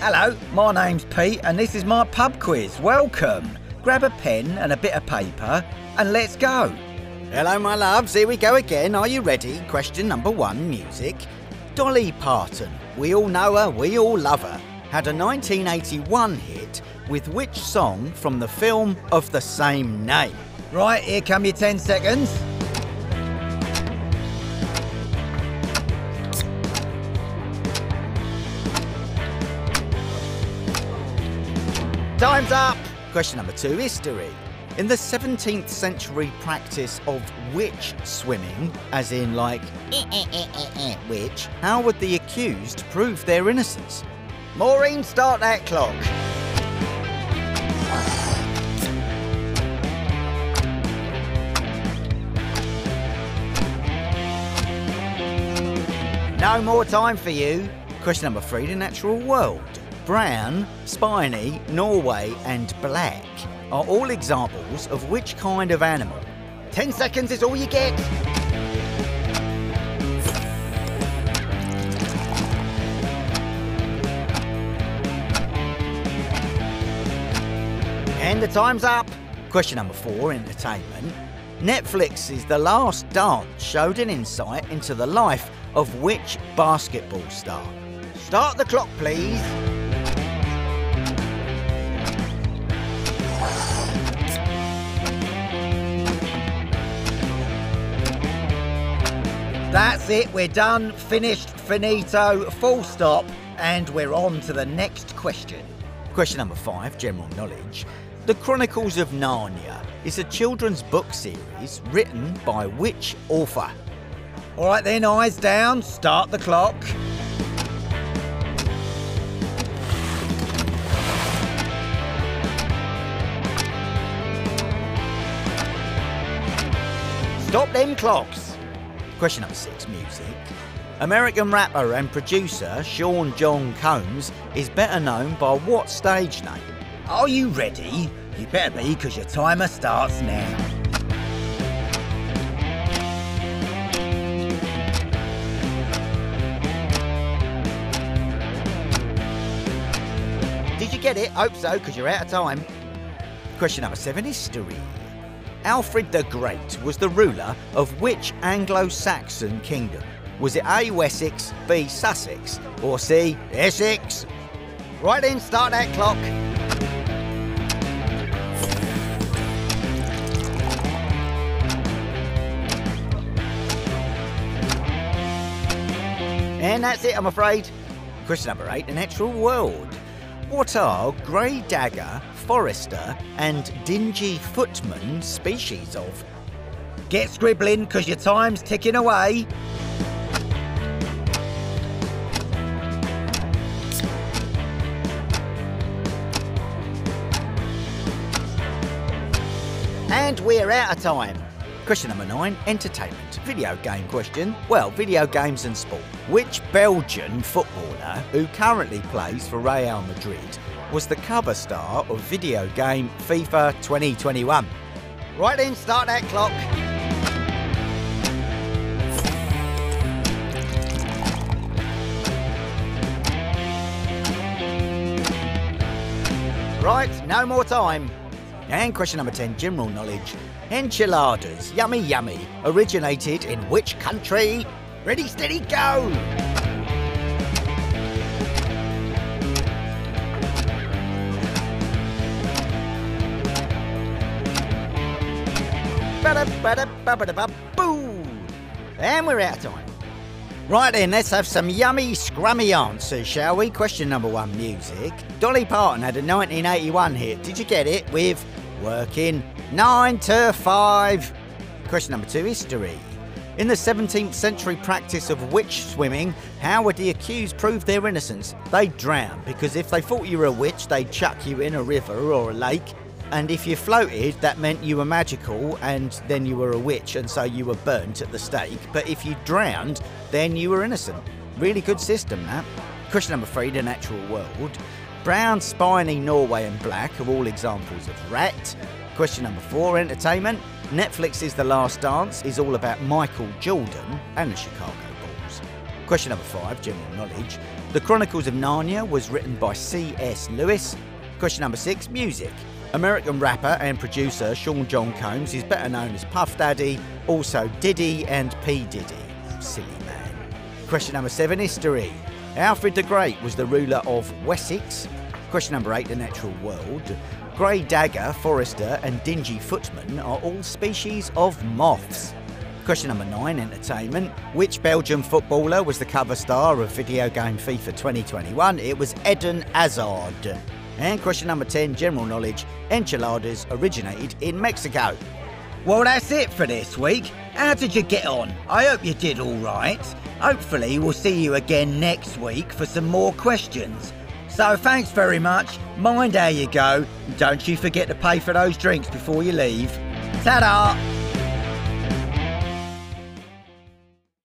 Hello, my name's Pete and this is my pub quiz. Welcome. Grab a pen and a bit of paper and let's go. Hello, my loves. Here we go again. Are you ready? Question number one, music. Dolly Parton, we all know her, we all love her, had a 1981 hit with which song from the film of the same name? Right, here come your 10 seconds. Time's up! Question number two, history. In the 17th century practice of witch swimming, as in like witch, how would the accused prove their innocence? Maureen, start that clock. No more time for you. Question number three, the natural world. Brown, spiny, Norway and black are all examples of which kind of animal? 10 seconds is all you get. And the time's up. Question number four, entertainment. Netflix's The Last Dance showed an insight into the life of which basketball star? Start the clock, please. That's it, we're done, finished, finito, full stop, and we're on to the next question. Question number five, general knowledge. The Chronicles of Narnia is a children's book series written by which author? All right then, eyes down, start the clock. Stop them clocks. Question number six, music. American rapper and producer Sean John Combs is better known by what stage name? Are you ready? You better be, because your timer starts now. Did you get it? Hope so, because you're out of time. Question number seven, history. Alfred the Great was the ruler of which Anglo-Saxon kingdom? Was it A, Wessex, B, Sussex, or C, Essex? Right then, start that clock. And that's it, I'm afraid. Question number eight, the natural world. What are grey dagger, forester and dingy footman species of? Get scribbling, because your time's ticking away. And we're out of time. Question number nine, entertainment. Video game question. Well, video games and sport. Which Belgian footballer, who currently plays for Real Madrid, was the cover star of video game FIFA 2021? Right then, start that clock. Right, no more time. And question number 10, general knowledge. Enchiladas, yummy yummy, originated in which country? Ready, steady, go! Ba-da-ba-da-ba-ba-da-ba-boo! And we're out of time. Right then, let's have some yummy, scrummy answers, shall we? Question number one, music. Dolly Parton had a 1981 hit, did you get it, with Working 9 to 5. Question number two, history. In the 17th century practice of witch swimming, how would the accused prove their innocence? They drown, because if they thought you were a witch, they'd chuck you in a river or a lake. And if you floated, that meant you were magical and then you were a witch, and so you were burnt at the stake. But if you drowned, then you were innocent. Really good system, that. Question number three, the natural world. Brown, spiny, Norway and black are all examples of rat. Question number four, entertainment. Netflix's The Last Dance is all about Michael Jordan and the Chicago Bulls. Question number five, general knowledge. The Chronicles of Narnia was written by C.S. Lewis. Question number 6, music. American rapper and producer Sean John Combs is better known as Puff Daddy, also Diddy and P. Diddy. Silly man. Question number 7, history. Alfred the Great was the ruler of Wessex. Question number 8, the natural world. Grey dagger, forester and dingy footman are all species of moths. Question number 9, entertainment. Which Belgian footballer was the cover star of video game FIFA 2021? It was Eden Hazard. And question number 10, general knowledge. Enchiladas originated in Mexico. Well, that's it for this week. How did you get on? I hope you did all right. Hopefully we'll see you again next week for some more questions. So thanks very much. Mind how you go. And don't you forget to pay for those drinks before you leave. Ta-da!